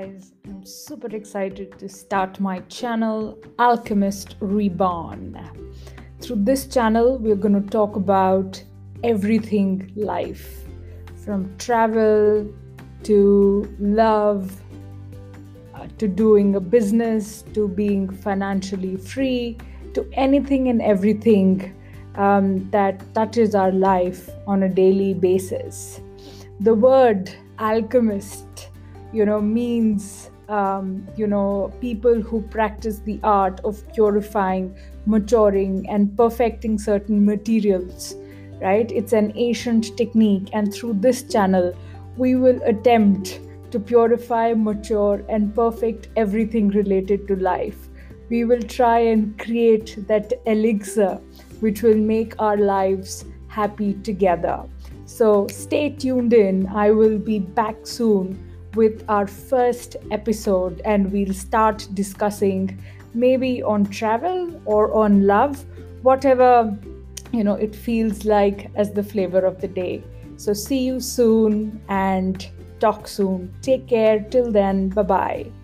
guys, I'm super excited to start my channel Alchemist Reborn. Through this channel we're going to talk about everything life, from travel to love to doing a business to being financially free, to anything and everything that touches our life on a daily basis. The word alchemist means people who practice the art of purifying, maturing and perfecting certain materials, right? It's an ancient technique, and through this channel we will attempt to purify, mature and perfect everything related to life. We will try and create that elixir which will make our lives happy together. So stay tuned in. I will be back soon with our first episode, and we'll start discussing maybe on travel or on love, whatever it feels like as the flavor of the day. So see you soon and talk soon. Take care. Till then, bye-bye.